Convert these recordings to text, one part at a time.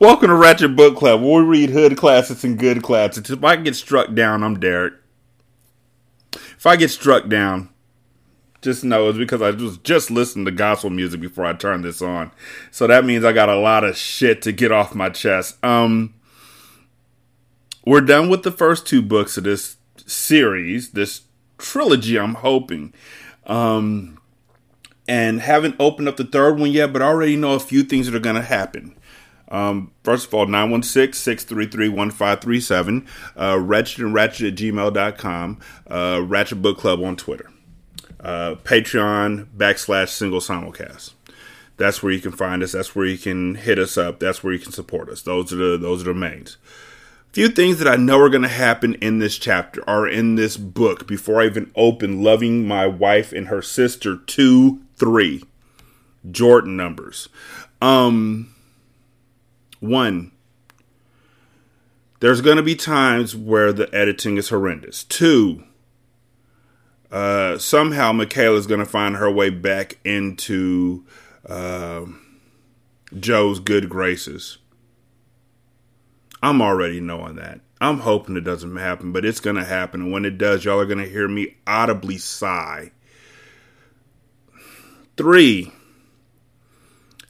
Welcome to Ratchet Book Club, where we read hood classics and good classics. If I get struck down, I'm Derek. If I get struck down, just know it's because I was just listening to gospel music before I turned this on. So that means I got a lot of shit to get off my chest. We're done with the first two books of this series, this trilogy, I'm hoping. And haven't opened up the third one yet, but I already know a few things that are going to happen. First of all, 916-633-1537, ratchetandratchet@gmail.com, Ratchet Book Club on Twitter, Patreon.com/Single Simulcast. That's where you can find us. That's where you can hit us up. That's where you can support us. Those are the mains. A few things that I know are going to happen in this chapter or in this book before I even open Loving My Wife and Her Sister Too 3, Jordan numbers. 1, there's going to be times where the editing is horrendous. 2, somehow Michaela's going to find her way back into Joe's good graces. I'm already knowing that. I'm hoping it doesn't happen, but it's going to happen. And when it does, y'all are going to hear me audibly sigh. 3,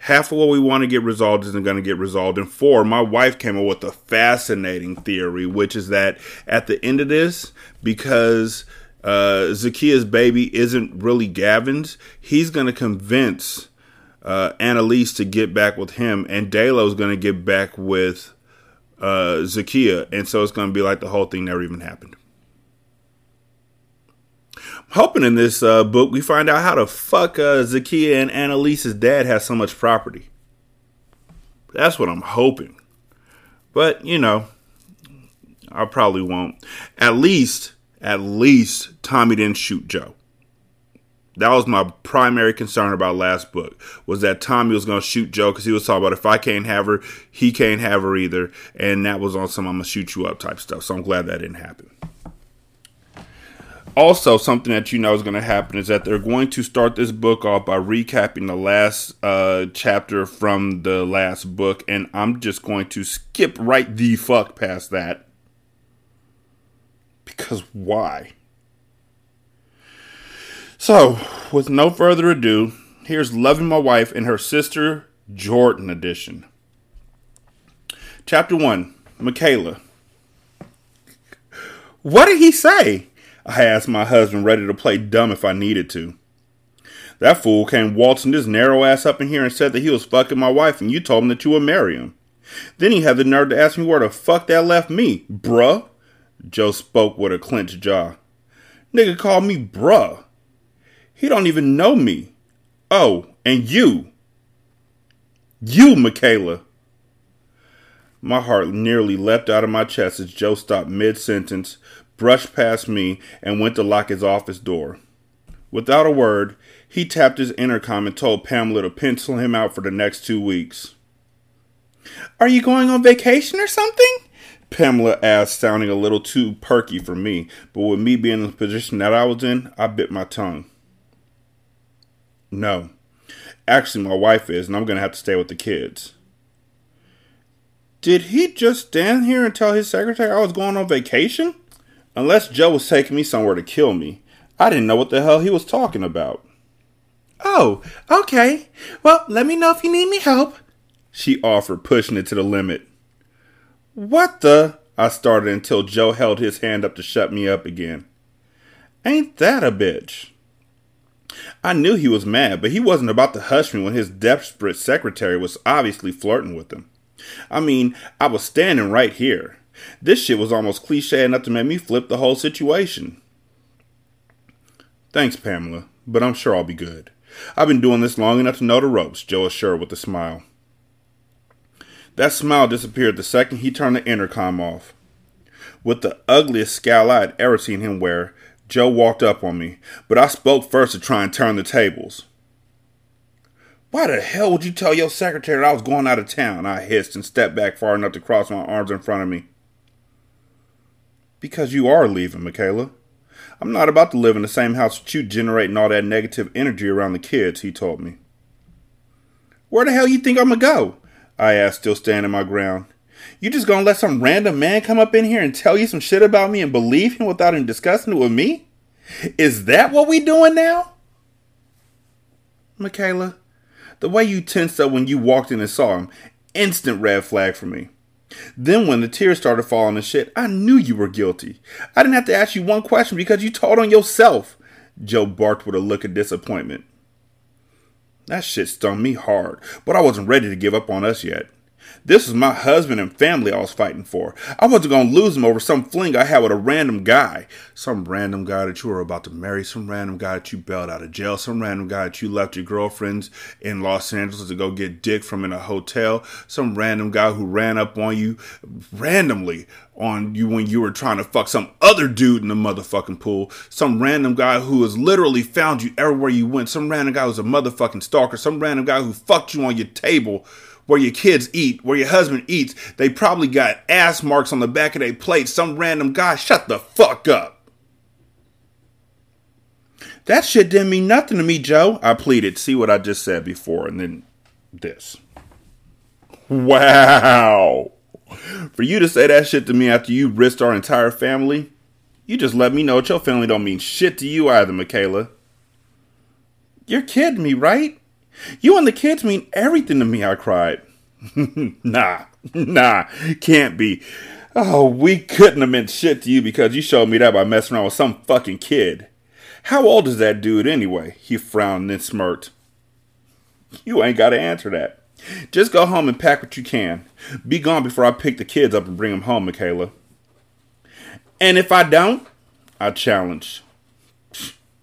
half of what we want to get resolved isn't going to get resolved. And 4, my wife came up with a fascinating theory, which is that at the end of this, because Zakiya's baby isn't really Gavin's, he's going to convince Annalise to get back with him, and Dalo's going to get back with Zakiya. And so it's going to be like the whole thing never even happened. I'm hoping in this book we find out how the fuck Zakiya and Annalise's dad has so much property. That's what I'm hoping. But, you know, I probably won't. At least Tommy didn't shoot Joe. That was my primary concern about last book, was that Tommy was going to shoot Joe because he was talking about if I can't have her, he can't have her either. And that was on some I'm going to shoot you up type stuff. So I'm glad that didn't happen. Also, something that you know is going to happen is that they're going to start this book off by recapping the last chapter from the last book. And I'm just going to skip right the fuck past that. Because why? So, with no further ado, here's Loving My Wife and Her Sister, Jordan edition. Chapter 1, Michaela. What did he say? I asked my husband, ready to play dumb if I needed to. That fool came waltzing his narrow ass up in here and said that he was fucking my wife and you told him that you would marry him. Then he had the nerve to ask me where the fuck that left me, bruh. Joe spoke with a clenched jaw. Nigga called me bruh. He don't even know me. Oh, and you. You, Michaela. My heart nearly leapt out of my chest as Joe stopped mid-sentence, brushed past me, and went to lock his office door. Without a word, he tapped his intercom and told Pamela to pencil him out for the next 2 weeks. Are you going on vacation or something? Pamela asked, sounding a little too perky for me, but with me being in the position that I was in, I bit my tongue. No. Actually, my wife is, and I'm going to have to stay with the kids. Did he just stand here and tell his secretary I was going on vacation? Unless Joe was taking me somewhere to kill me. I didn't know what the hell he was talking about. Oh, okay. Well, let me know if you need any help. she offered, pushing it to the limit. What the? I started until Joe held his hand up to shut me up again. Ain't that a bitch? I knew he was mad, but he wasn't about to hush me when his desperate secretary was obviously flirting with him. I mean, I was standing right here. This shit was almost cliche enough to make me flip the whole situation. Thanks, Pamela, but I'm sure I'll be good. I've been doing this long enough to know the ropes, Joe assured with a smile. That smile disappeared the second he turned the intercom off. With the ugliest scowl I had ever seen him wear, Joe walked up on me, but I spoke first to try and turn the tables. Why the hell would you tell your secretary I was going out of town? I hissed and stepped back far enough to cross my arms in front of me. Because you are leaving, Michaela. I'm not about to live in the same house with you generating all that negative energy around the kids, he told me. Where the hell you think I'm gonna go? I asked, still standing my ground. You just gonna let some random man come up in here and tell you some shit about me and believe him without even discussing it with me? Is that what we doing now? Michaela, the way you tensed up when you walked in and saw him, instant red flag for me. Then when the tears started falling and shit, I knew you were guilty. I didn't have to ask you one question because you told on yourself. Joe barked with a look of disappointment. That shit stung me hard, but I wasn't ready to give up on us yet. This was my husband and family I was fighting for. I wasn't going to lose him over some fling I had with a random guy. Some random guy that you were about to marry. Some random guy that you bailed out of jail. Some random guy that you left your girlfriends in Los Angeles to go get dick from in a hotel. Some random guy who ran up on you randomly on you when you were trying to fuck some other dude in the motherfucking pool. Some random guy who has literally found you everywhere you went. Some random guy who's a motherfucking stalker. Some random guy who fucked you on your table. Where your kids eat, where your husband eats, they probably got ass marks on the back of their plate. Some random guy, shut the fuck up. That shit didn't mean nothing to me, Joe, I pleaded. See what I just said before, and then this. Wow. For you to say that shit to me after you risked our entire family, you just let me know that your family don't mean shit to you either, Michaela. You're kidding me, right? You and the kids mean everything to me, I cried. Nah, can't be. Oh, we couldn't have meant shit to you because you showed me that by messing around with some fucking kid. How old is that dude anyway? He frowned and then smirked. You ain't got to answer that. Just go home and pack what you can. Be gone before I pick the kids up and bring them home, Michaela. And if I don't, I challenged.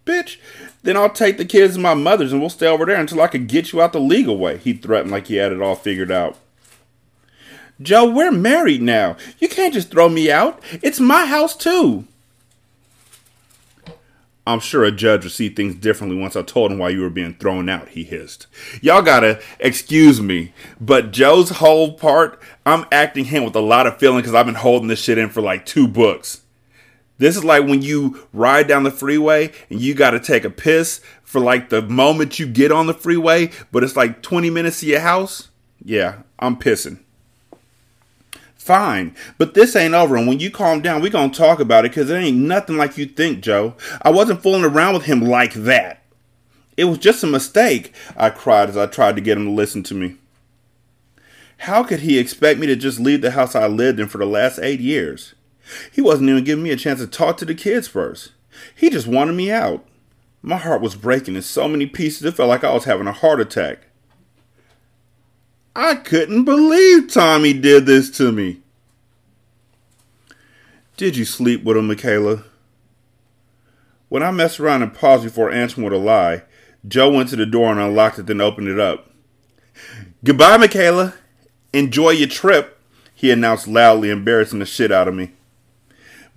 Bitch, then I'll take the kids to my mother's and we'll stay over there until I can get you out the legal way, he threatened like he had it all figured out. Joe, we're married now. You can't just throw me out. It's my house too. I'm sure a judge would see things differently once I told him why you were being thrown out, he hissed. Y'all gotta excuse me, but Joe's whole part, I'm acting him with a lot of feeling because I've been holding this shit in for like 2 books. This is like when you ride down the freeway and you got to take a piss for like the moment you get on the freeway, but it's like 20 minutes to your house. Yeah, I'm pissing. Fine, but this ain't over, and when you calm down, we're going to talk about it because it ain't nothing like you think, Joe. I wasn't fooling around with him like that. It was just a mistake, I cried as I tried to get him to listen to me. How could he expect me to just leave the house I lived in for the last 8 years? He wasn't even giving me a chance to talk to the kids first. He just wanted me out. My heart was breaking in so many pieces it felt like I was having a heart attack. I couldn't believe Tommy did this to me. Did you sleep with him, Michaela? When I messed around and paused before answering with a lie, Joe went to the door and unlocked it, then opened it up. Goodbye, Michaela. Enjoy your trip. He announced loudly, embarrassing the shit out of me.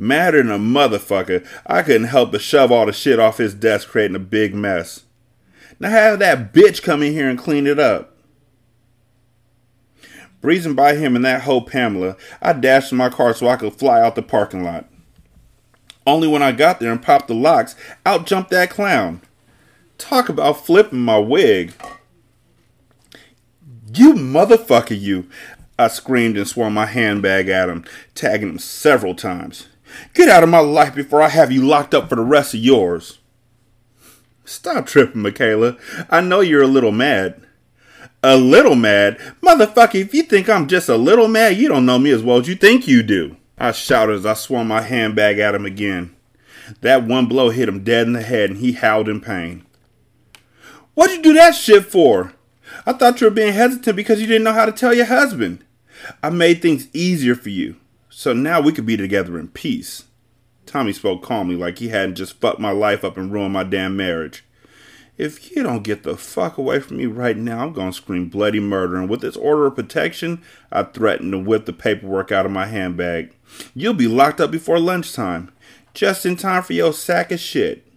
Madder than a motherfucker, I couldn't help but shove all the shit off his desk, creating a big mess. Now have that bitch come in here and clean it up. Breezing by him and that hoe Pamela, I dashed in my car so I could fly out the parking lot. Only when I got there and popped the locks, out jumped that clown. Talk about flipping my wig. You motherfucker, you. I screamed and swung my handbag at him, tagging him several times. Get out of my life before I have you locked up for the rest of yours. Stop tripping, Michaela. I know you're a little mad. a little mad? Motherfucker, if you think I'm just a little mad, you don't know me as well as you think you do. I shouted as I swung my handbag at him again. That one blow hit him dead in the head and he howled in pain. What'd you do that shit for? I thought you were being hesitant because you didn't know how to tell your husband. I made things easier for you, so now we could be together in peace. Tommy spoke calmly like he hadn't just fucked my life up and ruined my damn marriage. If you don't get the fuck away from me right now, I'm gonna scream bloody murder, and with this order of protection, I threatened to whip the paperwork out of my handbag. You'll be locked up before lunchtime, just in time for your sack of shit.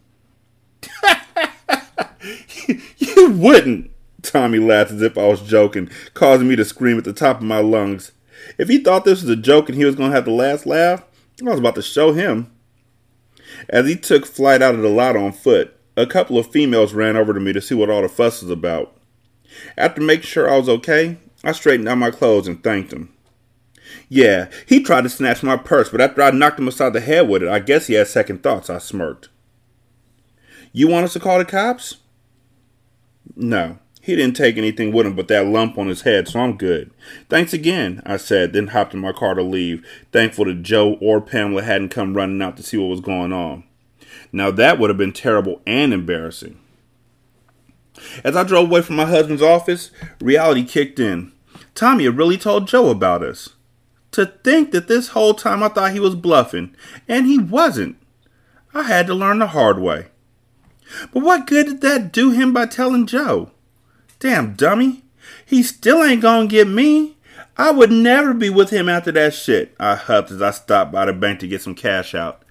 You wouldn't! Tommy laughed as if I was joking, causing me to scream at the top of my lungs. If he thought this was a joke and he was gonna have the last laugh, I was about to show him. As he took flight out of the lot on foot, a couple of females ran over to me to see what all the fuss was about. After making sure I was okay, I straightened out my clothes and thanked him. Yeah, he tried to snatch my purse, but after I knocked him aside the head with it, I guess he had second thoughts, I smirked. You want us to call the cops? No. He didn't take anything with him but that lump on his head, so I'm good. Thanks again, I said, then hopped in my car to leave, thankful that Joe or Pamela hadn't come running out to see what was going on. Now that would have been terrible and embarrassing. As I drove away from my husband's office, reality kicked in. Tommy had really told Joe about us. To think that this whole time I thought he was bluffing, and he wasn't. I had to learn the hard way. But what good did that do him by telling Joe? Damn dummy. He still ain't gonna get me. I would never be with him after that shit, I huffed as I stopped by the bank to get some cash out.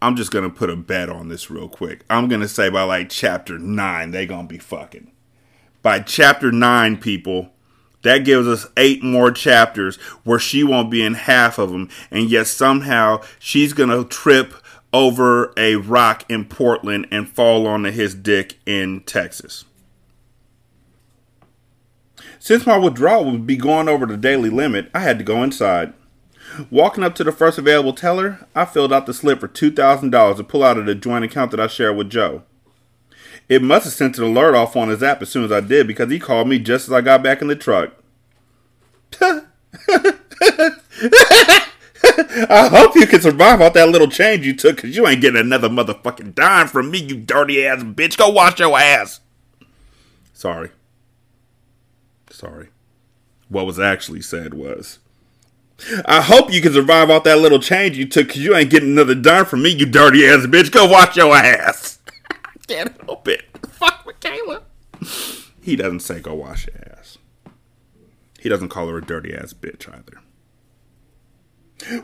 I'm just gonna put a bet on this real quick. I'm gonna say by like chapter 9, they gonna be fucking. By chapter 9, people, that gives us 8 more chapters where she won't be in half of them. And yet somehow she's gonna trip over a rock in Portland and fall onto his dick in Texas. Since my withdrawal would be going over the daily limit, I had to go inside. Walking up to the first available teller, I filled out the slip for $2,000 to pull out of the joint account that I shared with Joe. It must have sent an alert off on his app as soon as I did, because he called me just as I got back in the truck. I hope you can survive off that little change you took, because you ain't getting another motherfucking dime from me, you dirty ass bitch. Go wash your ass. Sorry. What was actually said was, I hope you can survive off that little change you took, because you ain't getting another dime from me, you dirty ass bitch. Go watch your ass. I can't help it. Fuck Michaela. He doesn't say go wash your ass. He doesn't call her a dirty ass bitch either.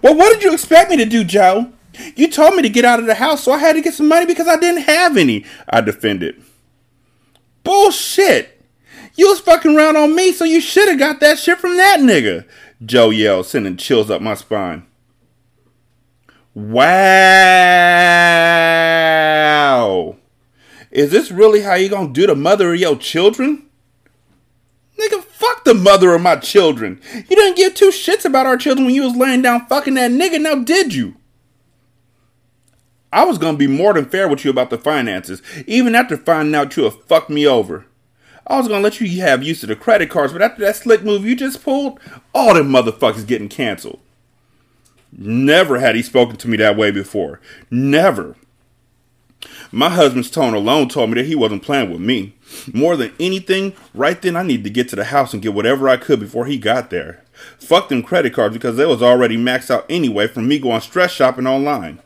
Well, what did you expect me to do, Joe? You told me to get out of the house, so I had to get some money because I didn't have any, I defended. Bullshit. You was fucking around on me, so you should have got that shit from that nigga, Joe yelled, sending chills up my spine. Wow. Is this really how you gonna do the mother of your children? Nigga, fuck the mother of my children. You didn't give two shits about our children when you was laying down fucking that nigga, now did you? I was gonna be more than fair with you about the finances, even after finding out you have fucked me over. I was going to let you have use of the credit cards, but after that slick move you just pulled, all them motherfuckers getting canceled. Never had he spoken to me that way before. Never. My husband's tone alone told me that he wasn't playing with me. More than anything, right then I needed to get to the house and get whatever I could before he got there. Fuck them credit cards, because they was already maxed out anyway from me going stress shopping online.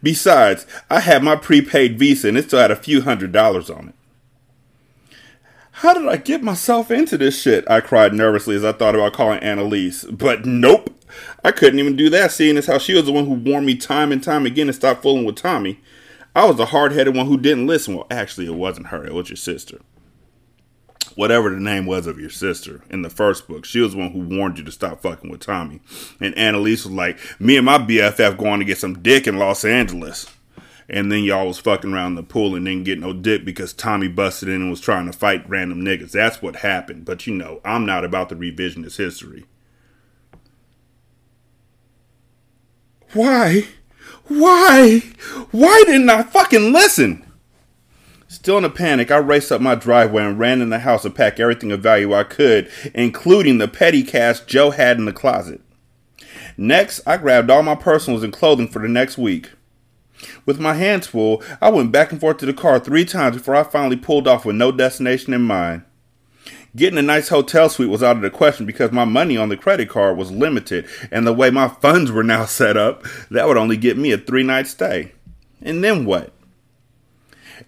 Besides, I had my prepaid Visa and it still had a few $100s on it. How did I get myself into this shit? I cried nervously as I thought about calling Annalise. But nope, I couldn't even do that, seeing as how she was the one who warned me time and time again to stop fooling with Tommy. I was the hard-headed one who didn't listen. Well, actually, it wasn't her. It was your sister. Whatever the name was of your sister in the first book, she was the one who warned you to stop fucking with Tommy. And Annalise was like, me and my BFF going to get some dick in Los Angeles. And then y'all was fucking around the pool and didn't get no dick because Tommy busted in and was trying to fight random niggas. That's what happened. But you know, I'm not about the revisionist history. Why? Why? Why didn't I fucking listen? Still in a panic, I raced up my driveway and ran in the house to pack everything of value I could, including the petty cash Joe had in the closet. Next, I grabbed all my personals and clothing for the next week. With my hands full, I went back and forth to the car 3 times before I finally pulled off with no destination in mind. Getting a nice hotel suite was out of the question because my money on the credit card was limited, and the way my funds were now set up, that would only get me a 3-night stay. And then what?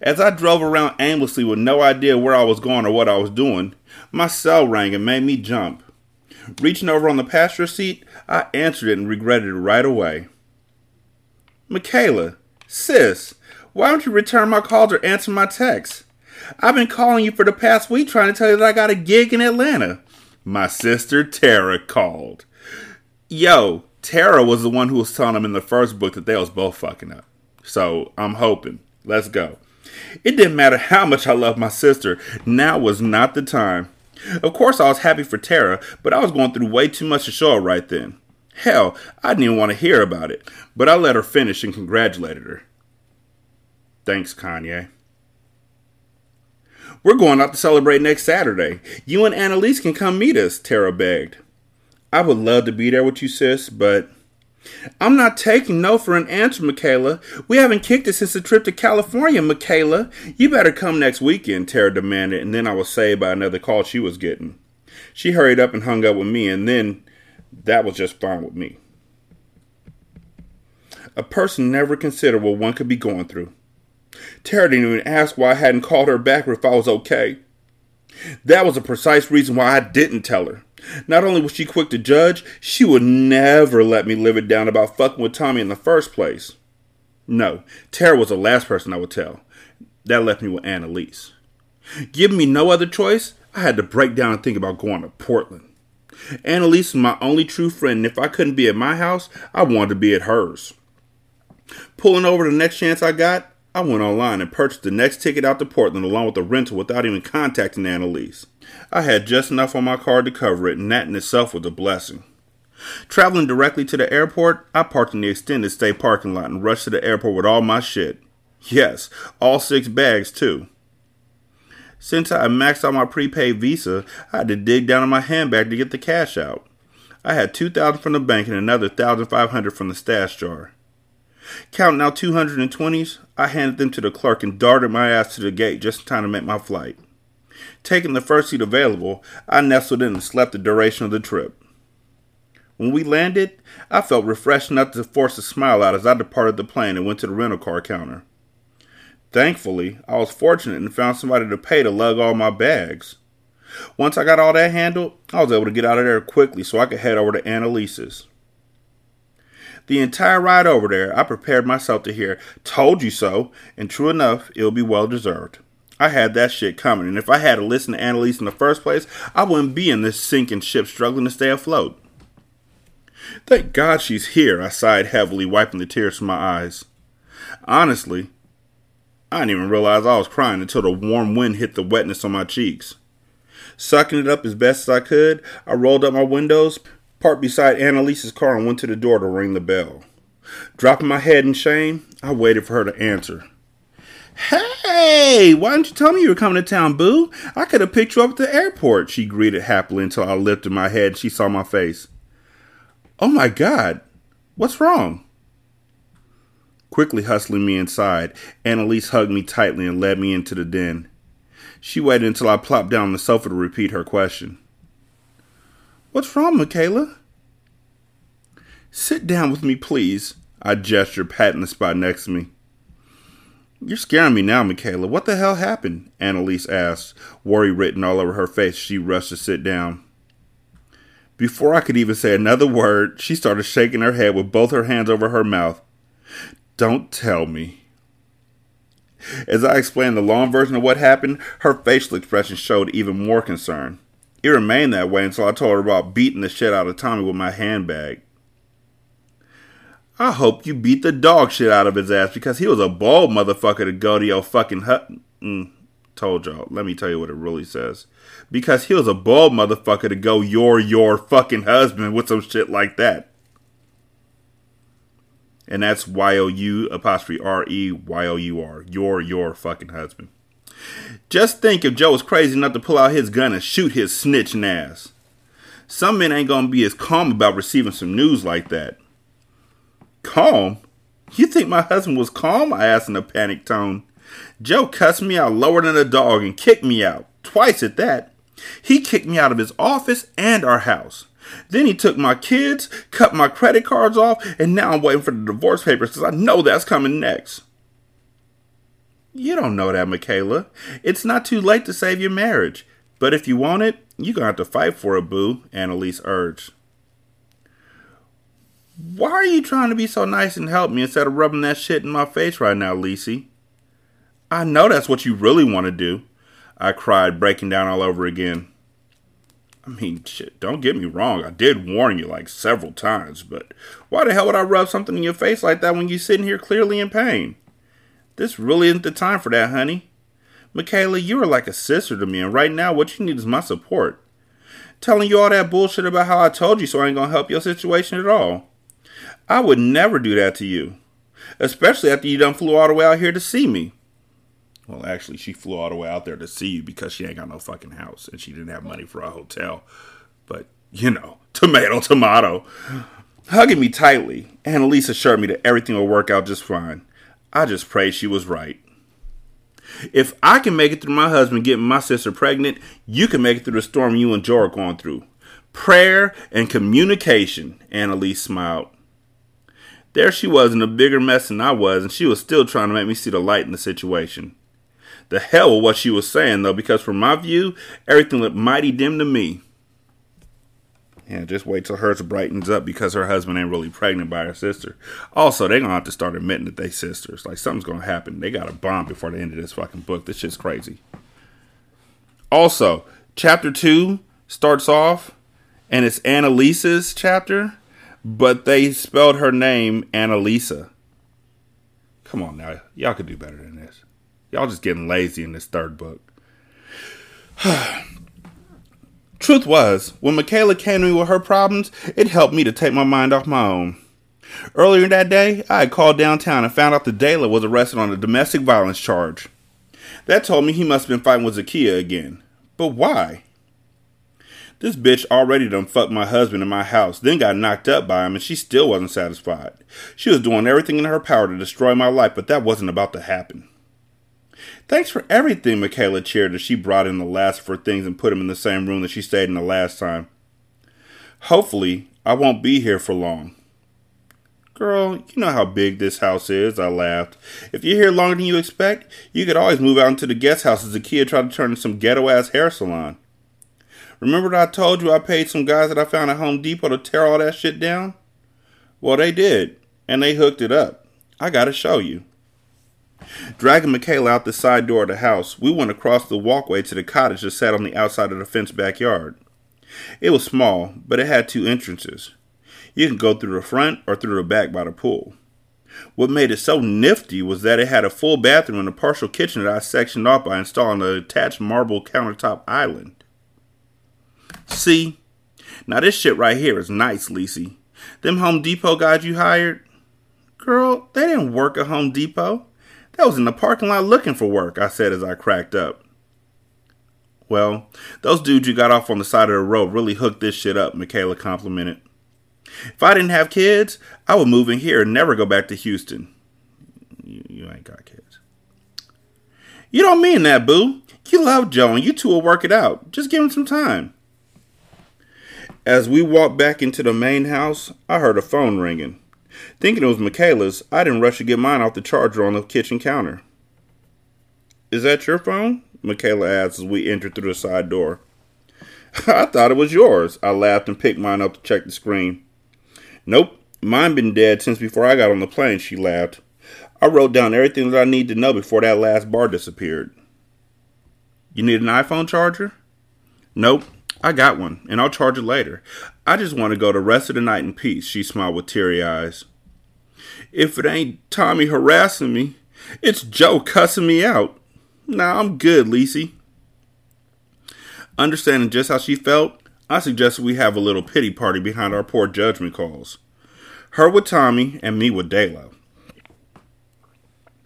As I drove around aimlessly with no idea where I was going or what I was doing, my cell rang and made me jump. Reaching over on the passenger seat, I answered it and regretted it right away. Michaela, sis, why don't you return my calls or answer my texts? I've been calling you for the past week trying to tell you that I got a gig in Atlanta. My sister Tara called. Yo, Tara was the one who was telling them in the first book that they was both fucking up. So, I'm hoping. Let's go. It didn't matter how much I loved my sister. Now was not the time. Of course I was happy for Tara, but I was going through way too much to show her right then. Hell, I didn't even want to hear about it. But I let her finish and congratulated her. Thanks, Kanye. We're going out to celebrate next Saturday. You and Annalise can come meet us, Tara begged. I would love to be there with you, sis, but... I'm not taking no for an answer, Michaela. We haven't kicked it since the trip to California, Michaela. You better come next weekend, Tara demanded, and then I was saved by another call she was getting. She hurried up and hung up with me, and then that was just fine with me. A person never considered what one could be going through. Tara didn't even ask why I hadn't called her back or if I was okay. That was a precise reason why I didn't tell her. Not only was she quick to judge, she would never let me live it down about fucking with Tommy in the first place. No, Tara was the last person I would tell. That left me with Annalise. Giving me no other choice, I had to break down and think about going to Portland. Annalise is my only true friend, and if I couldn't be at my house, I wanted to be at hers. Pulling over the next chance I got, I went online and purchased the next ticket out to Portland along with the rental without even contacting Annalise. I had just enough on my card to cover it, and that in itself was a blessing. Traveling directly to the airport, I parked in the extended stay parking lot and rushed to the airport with all my shit. Yes, all 6 bags too. Since I maxed out my prepaid Visa, I had to dig down in my handbag to get the cash out. I had $2,000 from the bank and another $1,500 from the stash jar. Counting out 220s, I handed them to the clerk and darted my ass to the gate just in time to make my flight. Taking the first seat available, I nestled in and slept the duration of the trip. When we landed, I felt refreshed enough to force a smile out as I departed the plane and went to the rental car counter. Thankfully, I was fortunate and found somebody to pay to lug all my bags. Once I got all that handled, I was able to get out of there quickly so I could head over to Annalise's. The entire ride over there, I prepared myself to hear, "Told you so," and true enough, it'll be well deserved. I had that shit coming, and if I had to listen to Annalise in the first place, I wouldn't be in this sinking ship struggling to stay afloat. Thank God she's here, I sighed heavily, wiping the tears from my eyes. Honestly, I didn't even realize I was crying until the warm wind hit the wetness on my cheeks. Sucking it up as best as I could, I rolled up my windows, parked beside Annalise's car, and went to the door to ring the bell. Dropping my head in shame, I waited for her to answer. "Hey, why didn't you tell me you were coming to town, boo? I could have picked you up at the airport," she greeted happily until I lifted my head and she saw my face. "Oh my God, what's wrong?" Quickly hustling me inside, Annalise hugged me tightly and led me into the den. She waited until I plopped down on the sofa to repeat her question. "What's wrong, Michaela?" "Sit down with me, please," I gestured, patting the spot next to me. "You're scaring me now, Michaela. What the hell happened?" Annalise asked, worry written all over her face. She rushed to sit down. Before I could even say another word, she started shaking her head with both her hands over her mouth. "Don't tell me." As I explained the long version of what happened, her facial expression showed even more concern. It remained that way until I told her about beating the shit out of Tommy with my handbag. "I hope you beat the dog shit out of his ass because he was a bold motherfucker to go to your fucking hut." Told y'all. Let me tell you what it really says. "Because he was a bold motherfucker to go your fucking husband with some shit like that." And that's Y-O-U apostrophe R-E-Y-O-U-R. Your fucking husband. Just think if Joe was crazy enough to pull out his gun and shoot his snitch Naz. Some men ain't gonna be as calm about receiving some news like that. Calm? You think my husband was calm? I asked in a panicked tone. Joe cussed me out lower than a dog and kicked me out, twice at that. He kicked me out of his office and our house. Then he took my kids, cut my credit cards off, and now I'm waiting for the divorce papers because I know that's coming next. You don't know that, Michaela. It's not too late to save your marriage. But if you want it, you're going to have to fight for it, boo, Annalise urged. Why are you trying to be so nice and help me instead of rubbing that shit in my face right now, Lisey? I know that's what you really want to do, I cried, breaking down all over again. I mean, shit, don't get me wrong. I did warn you like several times, but why the hell would I rub something in your face like that when you're sitting here clearly in pain? This really isn't the time for that, honey. Michaela, you are like a sister to me, and right now what you need is my support. Telling you all that bullshit about how I told you so ain't gonna help your situation at all. I would never do that to you, especially after you done flew all the way out here to see me. Well, actually, she flew all the way out there to see you because she ain't got no fucking house and she didn't have money for a hotel. But, you know, tomato, tomato. Hugging me tightly, Annalise assured me that everything will work out just fine. I just pray she was right. If I can make it through my husband getting my sister pregnant, you can make it through the storm you and Joe are going through. Prayer and communication, Annalise smiled. There she was in a bigger mess than I was, and she was still trying to make me see the light in the situation. The hell with what she was saying, though, because from my view, everything looked mighty dim to me. Yeah, just wait till hers brightens up because her husband ain't really pregnant by her sister. Also, they're going to have to start admitting that they sisters. Like, something's going to happen. They got to bond before the end of this fucking book. This shit's crazy. Also, Chapter 2 starts off, and it's Annalise's chapter, but they spelled her name Annalisa. Come on now. Y'all could do better than this. Y'all just getting lazy in this third book. Truth was, when Michaela came to me with her problems, it helped me to take my mind off my own. Earlier that day, I had called downtown and found out that Dayla was arrested on a domestic violence charge. That told me he must have been fighting with Zakiya again. But why? This bitch already done fucked my husband in my house, then got knocked up by him, and she still wasn't satisfied. She was doing everything in her power to destroy my life, but that wasn't about to happen. Thanks for everything, Michaela cheered as she brought in the last of her things and put him in the same room that she stayed in the last time. Hopefully, I won't be here for long. Girl, you know how big this house is, I laughed. If you're here longer than you expect, you could always move out into the guest house as Zakiya tried to turn into some ghetto-ass hair salon. Remember that I told you I paid some guys that I found at Home Depot to tear all that shit down? Well, they did, and they hooked it up. I gotta show you. Dragging Michaela out the side door of the house, we went across the walkway to the cottage that sat on the outside of the fenced backyard. It was small, but it had two entrances. You could go through the front or through the back by the pool. What made it so nifty was that it had a full bathroom and a partial kitchen that I sectioned off by installing an attached marble countertop island. See, now this shit right here is nice, Lisey. Them Home Depot guys you hired? Girl, they didn't work at Home Depot. They was in the parking lot looking for work, I said as I cracked up. Well, those dudes you got off on the side of the road really hooked this shit up, Michaela complimented. If I didn't have kids, I would move in here and never go back to Houston. You ain't got kids. You don't mean that, boo. You love Joe and you two will work it out. Just give him some time. As we walked back into the main house, I heard a phone ringing. Thinking it was Michaela's, I didn't rush to get mine off the charger on the kitchen counter. Is that your phone? Michaela asked as we entered through the side door. I thought it was yours. I laughed and picked mine up to check the screen. Nope, mine been dead since before I got on the plane, she laughed. I wrote down everything that I need to know before that last bar disappeared. You need an iPhone charger? Nope. I got one, and I'll charge it later. I just want to go the rest of the night in peace, she smiled with teary eyes. If it ain't Tommy harassing me, it's Joe cussing me out. Nah, I'm good, Lisey. Understanding just how she felt, I suggested we have a little pity party behind our poor judgment calls. Her with Tommy, and me with Daylo.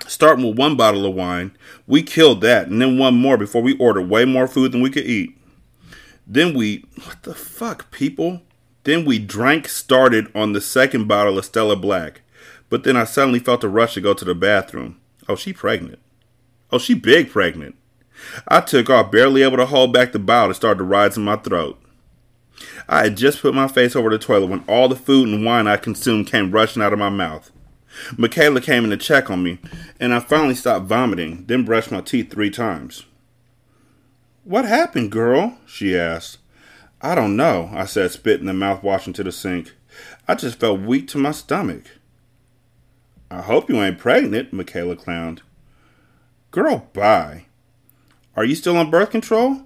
starting with one bottle of wine. We killed that and then one more before we ordered way more food than we could eat. What the fuck, people? Then we started on the second bottle of Stella Black. But then I suddenly felt a rush to go to the bathroom. Oh, she pregnant. Oh, she big pregnant. I took off, barely able to hold back the bile that started to rise in my throat. I had just put my face over the toilet when all the food and wine I consumed came rushing out of my mouth. Michaela came in to check on me, and I finally stopped vomiting, then brushed my teeth 3 times. "What happened, girl?" she asked. "I don't know," I said, spitting and mouth-washing to the sink. "I just felt weak to my stomach." "I hope you ain't pregnant," Michaela clowned. "Girl, bye. Are you still on birth control?"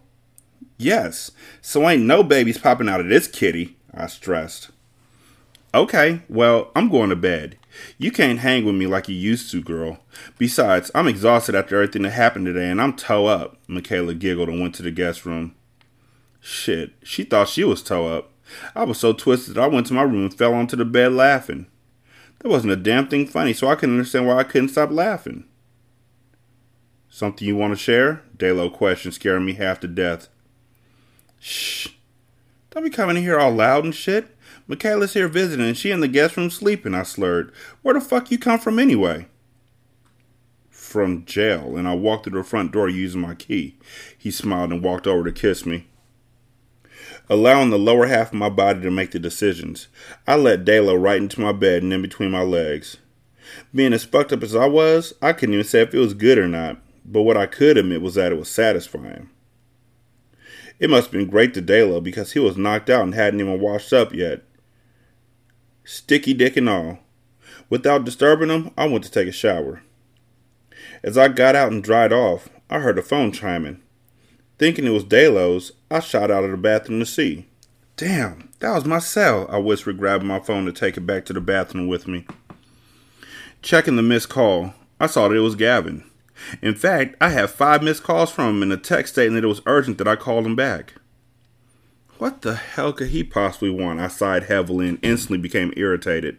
"Yes, so ain't no babies popping out of this kitty," I stressed. "Okay, well, I'm going to bed. You can't hang with me like you used to, girl. Besides, I'm exhausted after everything that happened today and I'm toe up," Michaela giggled and went to the guest room. Shit, she thought she was toe up. I was so twisted I went to my room and fell onto the bed laughing. There wasn't a damn thing funny, so I couldn't understand why I couldn't stop laughing. "Something you want to share?" Daylo questioned, scaring me half to death. "Shh. Don't be coming in here all loud and shit. Michaela's here visiting and she in the guest room sleeping," I slurred. "Where the fuck you come from anyway?" "From jail," and I walked through the front door using my key. He smiled and walked over to kiss me, allowing the lower half of my body to make the decisions. I let Daylo right into my bed and in between my legs. Being as fucked up as I was, I couldn't even say if it was good or not, but what I could admit was that it was satisfying. It must have been great to Daylo because he was knocked out and hadn't even washed up yet. Sticky dick and all. Without disturbing him, I went to take a shower. As I got out and dried off, I heard the phone chiming. Thinking it was Daylo's, I shot out of the bathroom to see. "Damn, that was my cell," I whispered, grabbing my phone to take it back to the bathroom with me. Checking the missed call, I saw that it was Gavin. In fact, I had 5 missed calls from him and a text stating that it was urgent that I called him back. What the hell could he possibly want? I sighed heavily and instantly became irritated.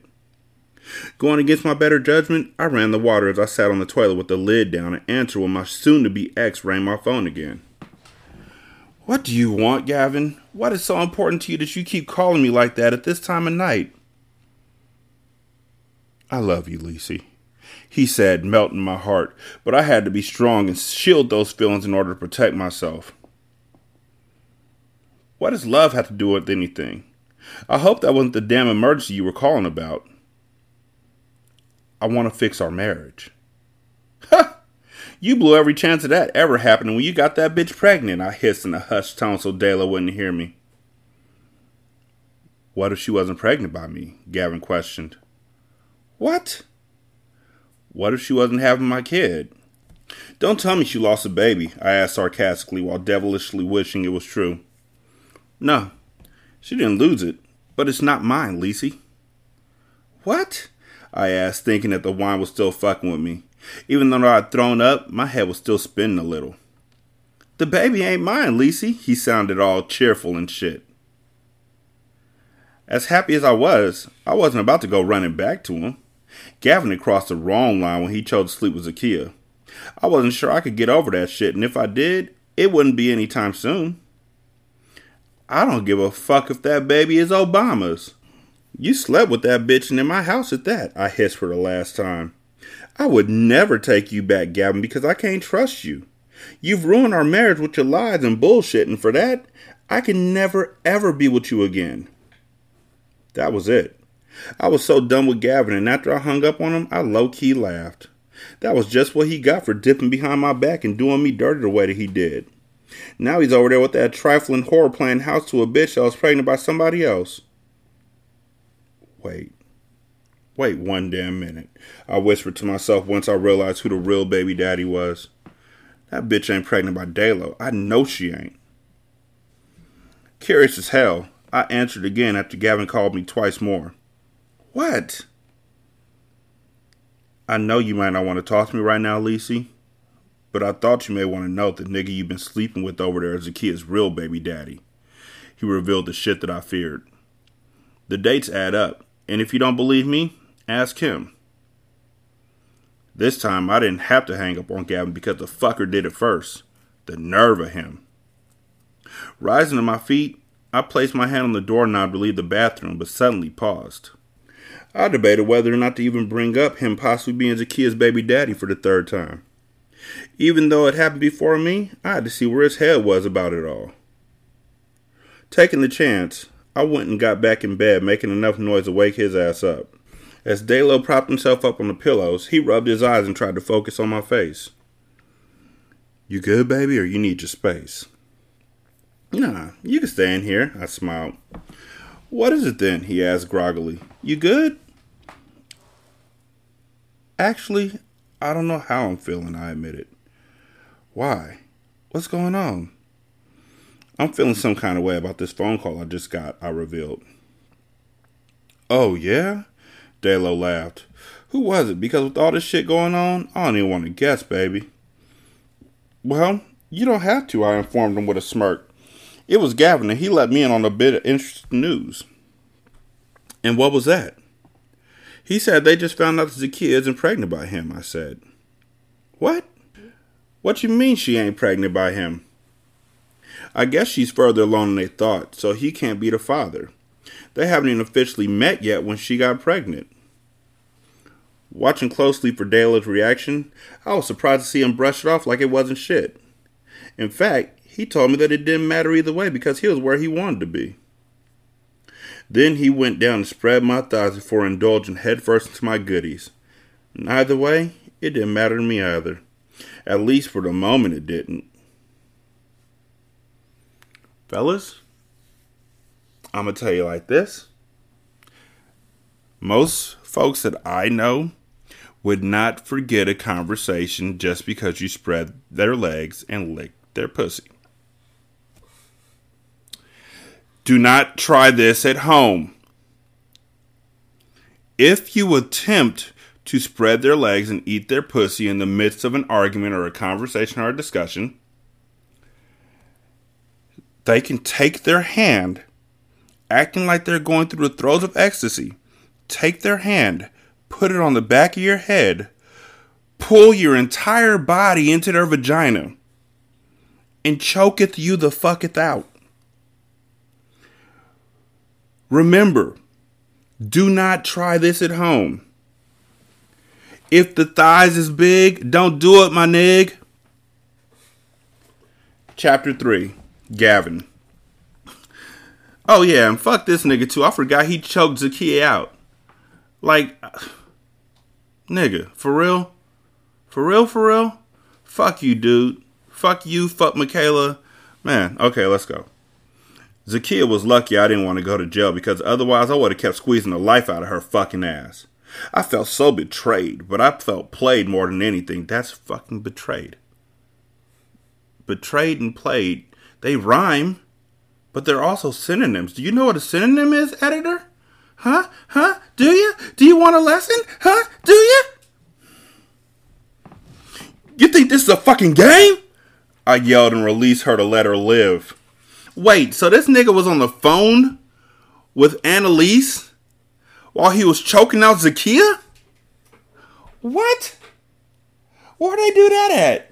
Going against my better judgment, I ran the water as I sat on the toilet with the lid down and answered when my soon-to-be ex rang my phone again. "What do you want, Gavin? What is so important to you that you keep calling me like that at this time of night?" "I love you, Lisey," he said, melting my heart, but I had to be strong and shield those feelings in order to protect myself. "What does love have to do with anything? I hope that wasn't the damn emergency you were calling about." "I want to fix our marriage." "Ha! You blew every chance of that ever happening when you got that bitch pregnant," I hissed in a hushed tone so Dayla wouldn't hear me. "What if she wasn't pregnant by me?" Gavin questioned. "What? What if she wasn't having my kid?" "Don't tell me she lost a baby," I asked sarcastically while devilishly wishing it was true. "No, she didn't lose it, but it's not mine, Lisey." "What?" I asked, thinking that the wine was still fucking with me. Even though I had thrown up, my head was still spinning a little. "The baby ain't mine, Lisey," he sounded all cheerful and shit. As happy as I wasn't about to go running back to him. Gavin had crossed the wrong line when he chose to sleep with Zakiya. I wasn't sure I could get over that shit, and if I did, it wouldn't be any time soon. "I don't give a fuck if that baby is Obama's. You slept with that bitch and in my house at that," I hissed for the last time. "I would never take you back, Gavin, because I can't trust you. You've ruined our marriage with your lies and bullshit, and for that, I can never, ever be with you again." That was it. I was so done with Gavin, and after I hung up on him, I low-key laughed. That was just what he got for dipping behind my back and doing me dirty the way that he did. Now he's over there with that trifling whore playing house to a bitch that was pregnant by somebody else. Wait one damn minute, I whispered to myself once I realized who the real baby daddy was. That bitch ain't pregnant by Daylo. I know she ain't. Curious as hell, I answered again after Gavin called me twice more. "What?" "I know you might not want to talk to me right now, Lisey, but I thought you may want to know the nigga you've been sleeping with over there is Zakiya's real baby daddy." He revealed the shit that I feared. "The dates add up, and if you don't believe me, ask him." This time, I didn't have to hang up on Gavin because the fucker did it first. The nerve of him. Rising to my feet, I placed my hand on the doorknob to leave the bathroom, but suddenly paused. I debated whether or not to even bring up him possibly being Zakia's baby daddy for the third time. Even though it happened before me, I had to see where his head was about it all. Taking the chance, I went and got back in bed, making enough noise to wake his ass up. As Daylo propped himself up on the pillows, he rubbed his eyes and tried to focus on my face. You good, baby, or you need your space? Nah, you can stay in here, I smiled. What is it then? He asked groggily. You good? Actually, I don't know how I'm feeling, I admitted. Why? What's going on? I'm feeling some kind of way about this phone call I just got, I revealed. Oh, yeah? Daylo laughed. Who was it? Because with all this shit going on, I don't even want to guess, baby. Well, you don't have to, I informed him with a smirk. It was Gavin, and he let me in on a bit of interesting news. And what was that? He said they just found out that Zakiya isn't pregnant by him, I said. What? What you mean she ain't pregnant by him? I guess she's further along than they thought, so he can't be the father. They haven't even officially met yet when she got pregnant. Watching closely for Dale's reaction, I was surprised to see him brush it off like it wasn't shit. In fact, he told me that it didn't matter either way because he was where he wanted to be. Then he went down and spread my thighs before indulging headfirst into my goodies. And either way, it didn't matter to me either. At least for the moment it didn't. Fellas, I'm going to tell you like this. Most folks that I know would not forget a conversation just because you spread their legs and licked their pussy. Do not try this at home. If you attempt to spread their legs and eat their pussy in the midst of an argument or a conversation or a discussion, they can take their hand, acting like they're going through the throes of ecstasy, take their hand, put it on the back of your head, pull your entire body into their vagina, and choketh you the fucketh out. Remember, do not try this at home. If the thighs is big, don't do it, my nig. Chapter 3, Gavin. Oh yeah, and fuck this nigga too. I forgot he choked Zakiya out. Like, nigga, for real? For real, for real? Fuck you, dude. Fuck you, fuck Michaela. Man, okay, let's go. Zakiya was lucky I didn't want to go to jail because otherwise I would have kept squeezing the life out of her fucking ass. I felt so betrayed, but I felt played more than anything. That's fucking betrayed. Betrayed and played, they rhyme, but they're also synonyms. Do you know what a synonym is, editor? Huh? Huh? Do you? Do you want a lesson? Huh? Do you? You think this is a fucking game? I yelled and released her to let her live. Wait, so this nigga was on the phone with Annalise while he was choking out Zakiya? What? Where'd they do that at?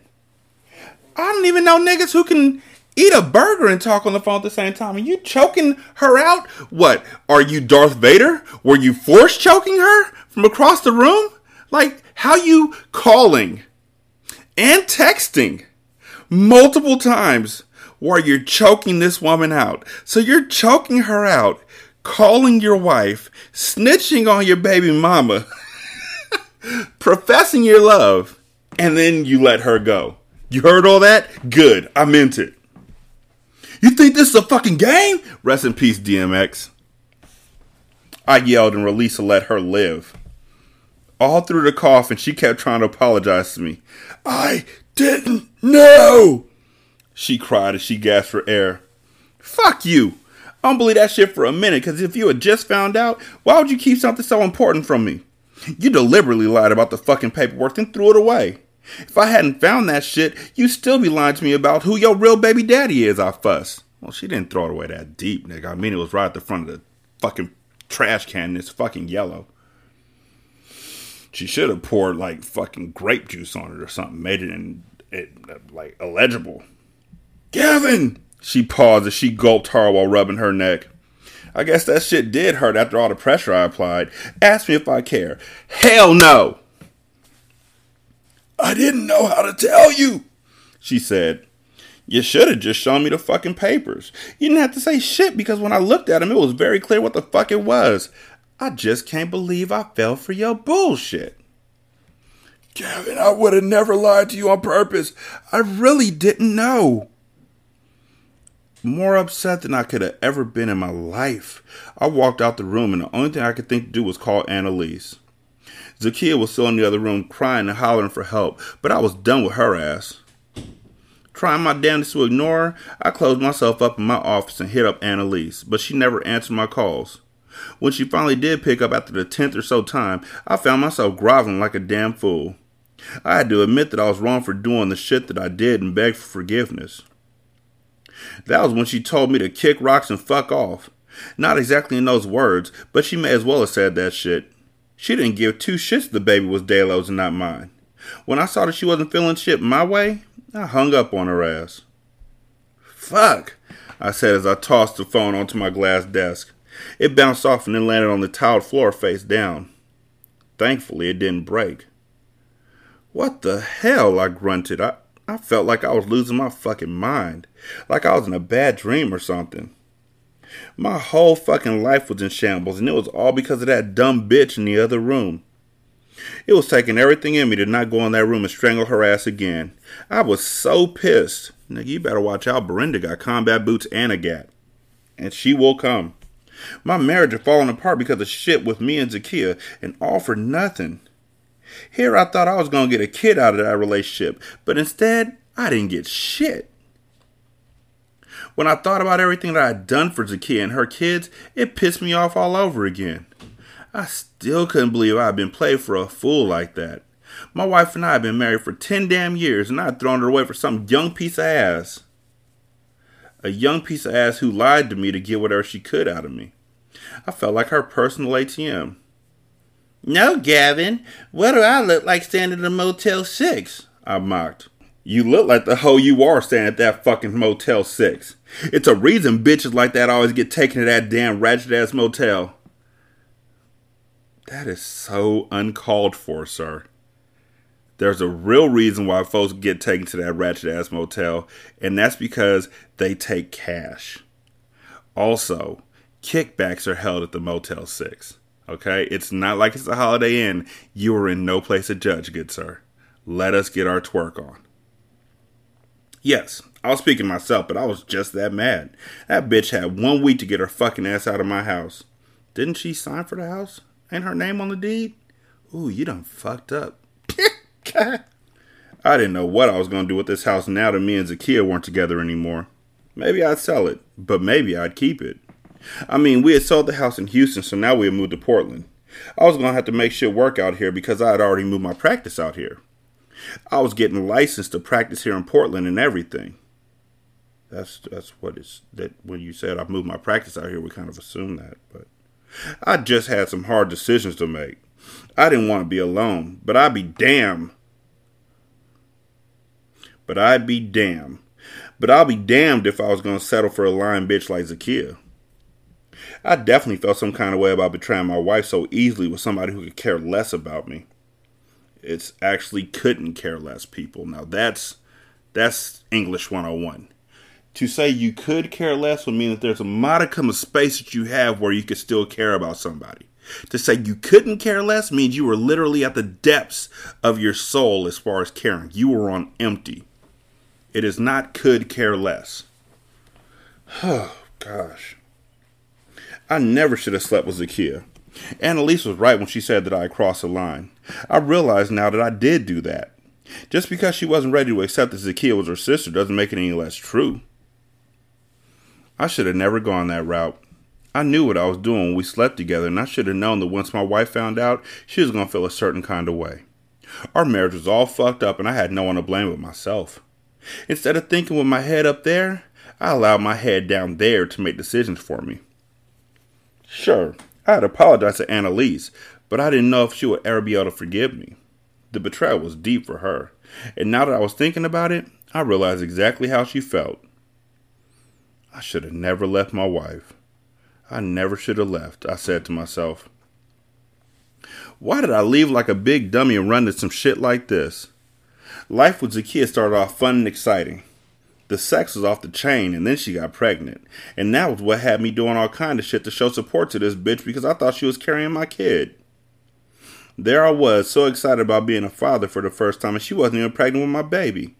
I don't even know niggas who can eat a burger and talk on the phone at the same time. Are you choking her out? What? Are you Darth Vader? Were you force choking her from across the room? Like, how you calling and texting multiple times while you're choking this woman out? So you're choking her out, calling your wife, snitching on your baby mama, professing your love, and then you let her go. You heard all that? Good. I meant it. You think this is a fucking game? Rest in peace, DMX. I yelled and released to let her live. All through the cough, and she kept trying to apologize to me. I didn't know, she cried as she gasped for air. Fuck you. I don't believe that shit for a minute, because if you had just found out, why would you keep something so important from me? You deliberately lied about the fucking paperwork, then threw it away. If I hadn't found that shit, you'd still be lying to me about who your real baby daddy is, I fussed. Well, she didn't throw it away that deep, nigga. I mean, it was right at the front of the fucking trash can, and it's fucking yellow. She should have poured like fucking grape juice on it or something, made it in it like illegible. Gavin! She paused as she gulped hard while rubbing her neck. I guess that shit did hurt after all the pressure I applied. Ask me if I care. Hell no! I didn't know how to tell you, she said. You should have just shown me the fucking papers. You didn't have to say shit because when I looked at them, it was very clear what the fuck it was. I just can't believe I fell for your bullshit. Gavin, I would have never lied to you on purpose. I really didn't know. More upset than I could have ever been in my life, I walked out the room and the only thing I could think to do was call Annalise. Zakiya was still in the other room crying and hollering for help, but I was done with her ass. Trying my damnedest to ignore her, I closed myself up in my office and hit up Annalise, but she never answered my calls. When she finally did pick up after the 10th or so time, I found myself groveling like a damn fool. I had to admit that I was wrong for doing the shit that I did and beg for forgiveness. That was when she told me to kick rocks and fuck off. Not exactly in those words, but she may as well have said that shit. She didn't give two shits the baby was Dalo's and not mine. When I saw that she wasn't feeling shit my way, I hung up on her ass. Fuck, I said as I tossed the phone onto my glass desk. It bounced off and then landed on the tiled floor face down. Thankfully, it didn't break. What the hell, I grunted. I felt like I was losing my fucking mind. Like I was in a bad dream or something. My whole fucking life was in shambles, and it was all because of that dumb bitch in the other room. It was taking everything in me to not go in that room and strangle her ass again. I was so pissed. Nigga, you better watch out. Brenda got combat boots and a gat. And she will come. My marriage had fallen apart because of shit with me and Zakiya, and all for nothing. Here I thought I was going to get a kid out of that relationship, but instead, I didn't get shit. When I thought about everything that I had done for Zakiya and her kids, it pissed me off all over again. I still couldn't believe I had been played for a fool like that. My wife and I had been married for 10 damn years, and I had thrown her away for some young piece of ass. A young piece of ass who lied to me to get whatever she could out of me. I felt like her personal ATM. No, Gavin, what do I look like standing at a Motel 6? I mocked. You look like the hoe you are standing at that fucking Motel 6. It's a reason bitches like that always get taken to that damn ratchet-ass motel. That is so uncalled for, sir. There's a real reason why folks get taken to that ratchet-ass motel, and that's because they take cash. Also, kickbacks are held at the Motel 6, okay? It's not like it's a Holiday Inn. You are in no place to judge, good sir. Let us get our twerk on. Yes, I was speaking myself, but I was just that mad. That bitch had 1 week to get her fucking ass out of my house. Didn't she sign for the house? Ain't her name on the deed? Ooh, you done fucked up. I didn't know what I was going to do with this house now that me and Zakiya weren't together anymore. Maybe I'd sell it, but maybe I'd keep it. I mean, we had sold the house in Houston, so now we had moved to Portland. I was going to have to make shit work out here because I had already moved my practice out here. I was getting licensed to practice here in Portland and everything. That's what it's... That when you said I moved my practice out here, we kind of assumed that, but... I just had some hard decisions to make. I didn't want to be alone, but I'd be damned. But I'll be damned if I was going to settle for a lying bitch like Zakiya. I definitely felt some kind of way about betraying my wife so easily with somebody who could care less about me. It's actually couldn't care less, people. Now that's English 101. To say you could care less would mean that there's a modicum of space that you have where you could still care about somebody. To say you couldn't care less means you were literally at the depths of your soul as far as caring. You were on empty. It is not could care less. Oh, gosh. I never should have slept with Zakiya. Annalise was right when she said that I had crossed the line. I realize now that I did do that. Just because she wasn't ready to accept that Zakiya was her sister doesn't make it any less true. I should have never gone that route. I knew what I was doing when we slept together, and I should have known that once my wife found out, she was going to feel a certain kind of way. Our marriage was all fucked up, and I had no one to blame but myself. Instead of thinking with my head up there, I allowed my head down there to make decisions for me. Sure, I had apologized to Annalise, but I didn't know if she would ever be able to forgive me. The betrayal was deep for her, and now that I was thinking about it, I realized exactly how she felt. I should have never left my wife. I never should have left, I said to myself. Why did I leave like a big dummy and run to some shit like this? Life with Zakiya started off fun and exciting. The sex was off the chain, and then she got pregnant. And that was what had me doing all kind of shit to show support to this bitch because I thought she was carrying my kid. There I was, so excited about being a father for the first time, and she wasn't even pregnant with my baby.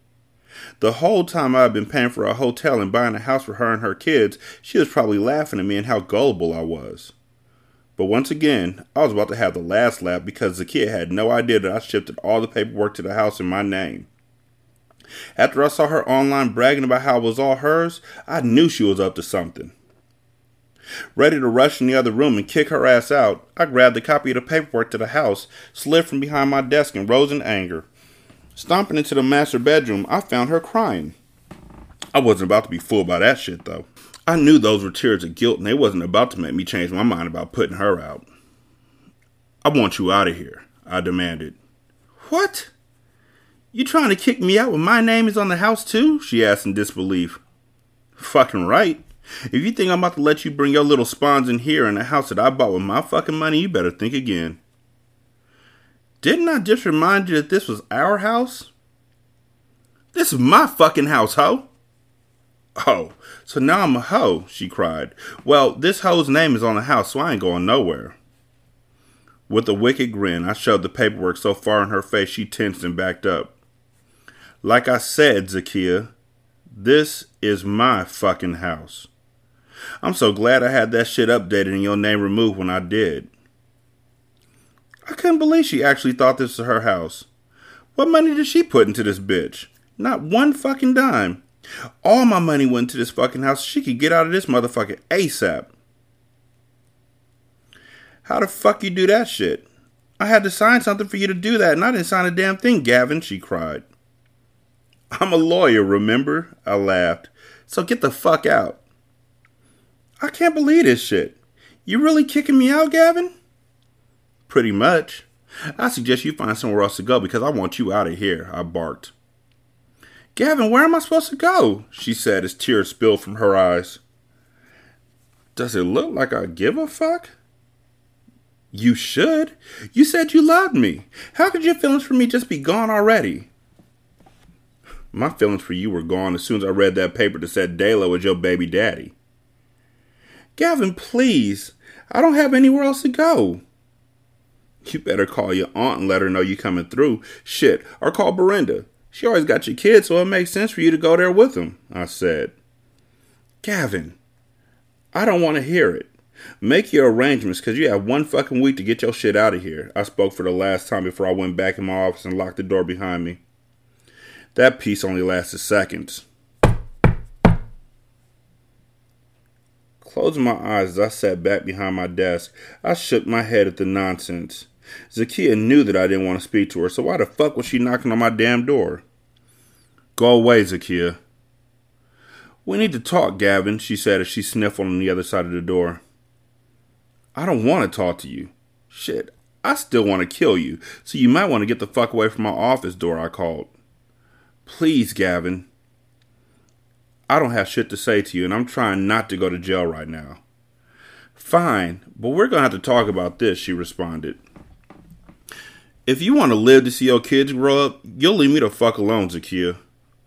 The whole time I had been paying for a hotel and buying a house for her and her kids, she was probably laughing at me and how gullible I was. But once again, I was about to have the last laugh because Zakiya had no idea that I shifted all the paperwork to the house in my name. After I saw her online bragging about how it was all hers, I knew she was up to something. Ready to rush in the other room and kick her ass out, I grabbed the copy of the paperwork to the house, slid from behind my desk, and rose in anger. Stomping into the master bedroom, I found her crying. I wasn't about to be fooled by that shit, though. I knew those were tears of guilt, and they wasn't about to make me change my mind about putting her out. "I want you out of here," I demanded. "What? You trying to kick me out when my name is on the house, too?" she asked in disbelief. "Fucking right. If you think I'm about to let you bring your little spawns in here in a house that I bought with my fucking money, you better think again." "Didn't I just remind you that this was our house?" "This is my fucking house, ho." "Oh, so now I'm a hoe," she cried. "Well, this hoe's name is on the house, so I ain't going nowhere." With a wicked grin, I shoved the paperwork so far in her face she tensed and backed up. "Like I said, Zakiya, this is my fucking house. I'm so glad I had that shit updated and your name removed when I did." I couldn't believe she actually thought this was her house. What money did she put into this bitch? Not one fucking dime. All my money went into this fucking house. She could get out of this motherfucker ASAP. "How the fuck you do that shit? I had to sign something for you to do that, and I didn't sign a damn thing, Gavin," she cried. "I'm a lawyer, remember?" I laughed. "So get the fuck out." "I can't believe this shit. You really kicking me out, Gavin?" "Pretty much. I suggest you find somewhere else to go because I want you out of here," I barked. "Gavin, where am I supposed to go?" she said as tears spilled from her eyes. "Does it look like I give a fuck?" "You should. You said you loved me. How could your feelings for me just be gone already?" "My feelings for you were gone as soon as I read that paper that said Dalo was your baby daddy." "Gavin, please. I don't have anywhere else to go." "You better call your aunt and let her know you coming through. Shit, or call Brenda. She always got your kids, so it makes sense for you to go there with them," I said. "Gavin, I don't want to hear it. Make your arrangements, because you have one fucking week to get your shit out of here," I spoke for the last time before I went back in my office and locked the door behind me. That piece only lasted seconds. Closing my eyes as I sat back behind my desk, I shook my head at the nonsense. Zakiya knew that I didn't want to speak to her, so why the fuck was she knocking on my damn door? "Go away, Zakiya." "We need to talk, Gavin," she said as she sniffled on the other side of the door. "I don't want to talk to you. Shit, I still want to kill you, so you might want to get the fuck away from my office door," I called. "Please, Gavin. I don't have shit to say to you, and I'm trying not to go to jail right now." "Fine, but we're going to have to talk about this," she responded. "If you want to live to see your kids grow up, you'll leave me the fuck alone, Zakiya.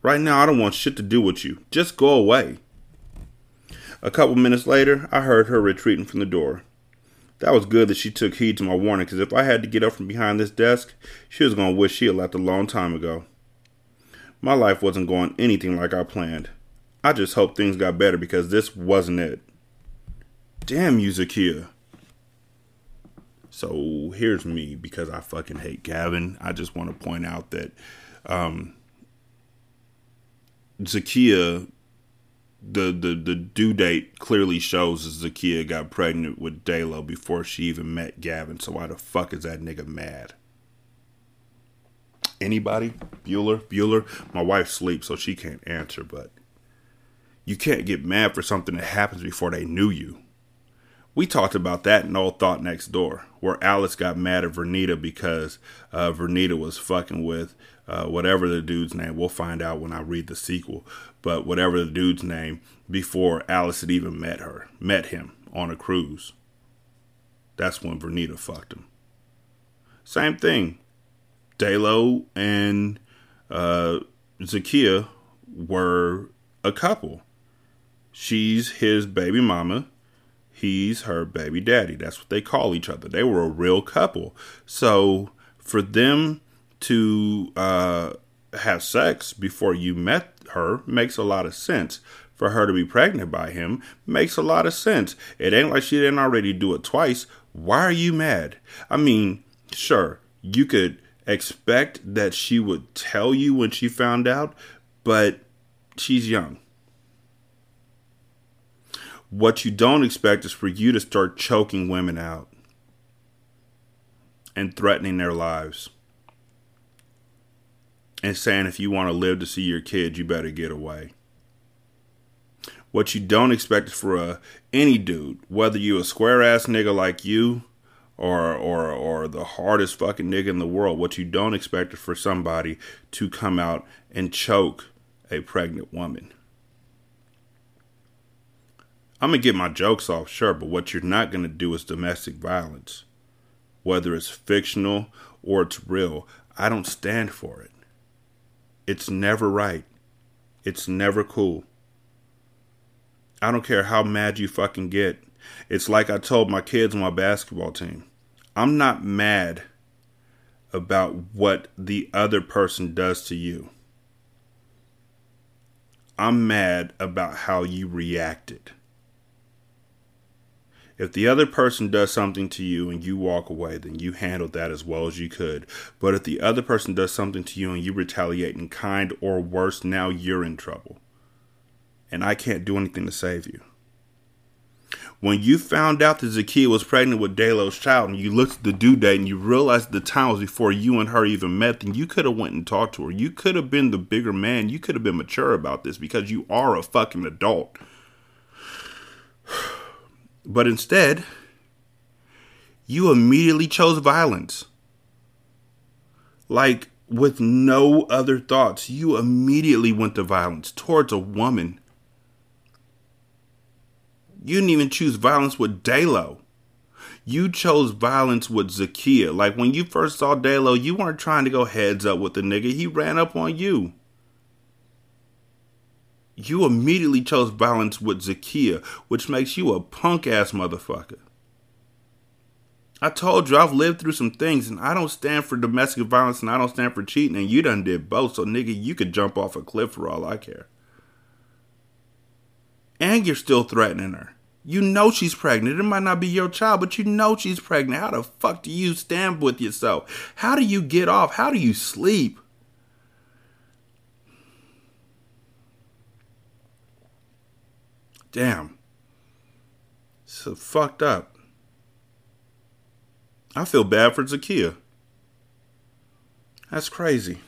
Right now, I don't want shit to do with you. Just go away." A couple minutes later, I heard her retreating from the door. That was good that she took heed to my warning, because if I had to get up from behind this desk, she was going to wish she had left a long time ago. My life wasn't going anything like I planned. I just hope things got better because this wasn't it. Damn you, Zakiya. So here's me, because I fucking hate Gavin. I just want to point out that Zakiya, the due date clearly shows that Zakiya got pregnant with Dalo before she even met Gavin. So why the fuck is that nigga mad? Anybody? Bueller? My wife sleeps, so she can't answer, but you can't get mad for something that happens before they knew you. We talked about that in All Thought Next Door, where Alice got mad at Vernita because Vernita was fucking with whatever the dude's name. We'll find out when I read the sequel. But whatever the dude's name, before Alice had even met him on a cruise. That's when Vernita fucked him. Same thing. Daylo and Zakiya were a couple. She's his baby mama. He's her baby daddy. That's what they call each other. They were a real couple. So for them to have sex before you met her makes a lot of sense. For her to be pregnant by him makes a lot of sense. It ain't like she didn't already do it twice. Why are you mad? I mean, sure, you could expect that she would tell you when she found out, but she's young. What you don't expect is for you to start choking women out and threatening their lives and saying, if you want to live to see your kid, you better get away. What you don't expect is for any dude, whether you a square ass nigga like you or the hardest fucking nigga in the world, what you don't expect is for somebody to come out and choke a pregnant woman. I'm going to get my jokes off, sure, but what you're not going to do is domestic violence. Whether it's fictional or it's real, I don't stand for it. It's never right. It's never cool. I don't care how mad you fucking get. It's like I told my kids on my basketball team. I'm not mad about what the other person does to you. I'm mad about how you reacted. If the other person does something to you and you walk away, then you handled that as well as you could. But if the other person does something to you and you retaliate in kind or worse, now you're in trouble. And I can't do anything to save you. When you found out that Zakiya was pregnant with Daylo's child and you looked at the due date and you realized the time was before you and her even met, then you could have went and talked to her. You could have been the bigger man. You could have been mature about this because you are a fucking adult. But instead, you immediately chose violence. Like, with no other thoughts, you immediately went to violence towards a woman. You didn't even choose violence with Daylo. You chose violence with Zakiya. Like, when you first saw Daylo, you weren't trying to go heads up with the nigga. He ran up on you. You immediately chose violence with Zakiya, which makes you a punk-ass motherfucker. I told you, I've lived through some things, and I don't stand for domestic violence, and I don't stand for cheating, and you done did both, so nigga, you could jump off a cliff for all I care. And you're still threatening her. You know she's pregnant. It might not be your child, but you know she's pregnant. How the fuck do you stand with yourself? How do you get off? How do you sleep? Damn. So fucked up. I feel bad for Zakiya. That's crazy.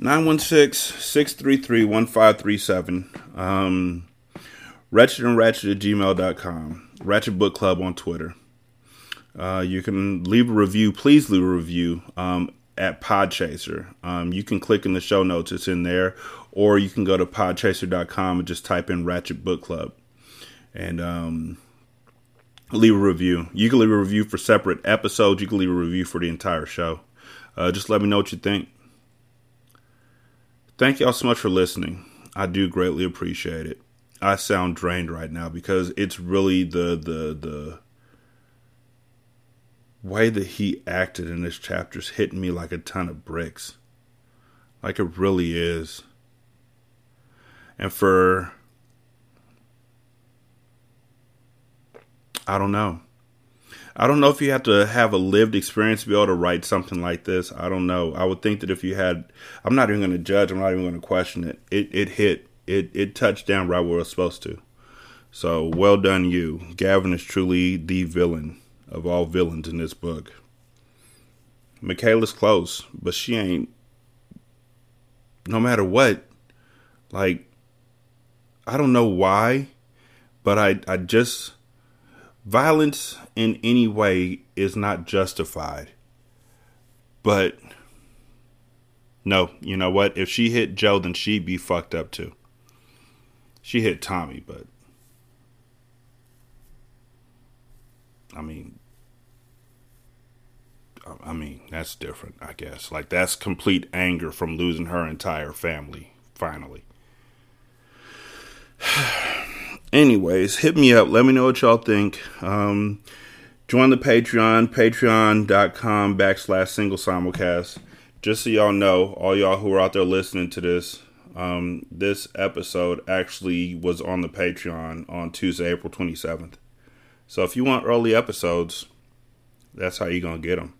916-633-1537. ratchetandratchet@gmail.com. Ratchet Book Club on Twitter. You can leave a review. Please leave a review at Podchaser. You can click in the show notes. It's in there. Or you can go to podchaser.com and just type in Ratchet Book Club and leave a review. You can leave a review for separate episodes. You can leave a review for the entire show. Just let me know what you think. Thank y'all so much for listening. I do greatly appreciate it. I sound drained right now because it's really the way that he acted in this chapter is hitting me like a ton of bricks. Like it really is. And for, I don't know if you have to have a lived experience to be able to write something like this. I don't know. I would think that if you had, I'm not even going to judge. I'm not even going to question it. It hit. It touched down right where it was supposed to. So well done you. Gavin is truly the villain of all villains in this book. Michaela's close, but she ain't, no matter what. Like, I don't know why, but I just, Violence in any way is not justified. But no, you know what? If she hit Joe, then she'd be fucked up too. She hit Tommy, but I mean, that's different, I guess. Like, that's complete anger from losing her entire family, finally. Anyways, hit me up. Let me know what y'all think. Join the Patreon, patreon.com/Single Simulcast. Just so y'all know, all y'all who are out there listening to this, this episode actually was on the Patreon on Tuesday, April 27th. So if you want early episodes, that's how you're going to get them.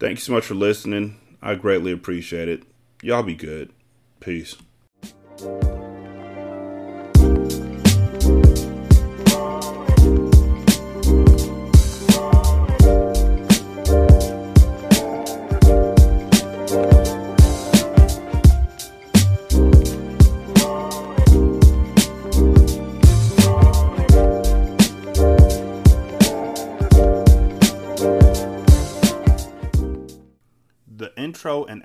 Thank you so much for listening. I greatly appreciate it. Y'all be good. Peace. And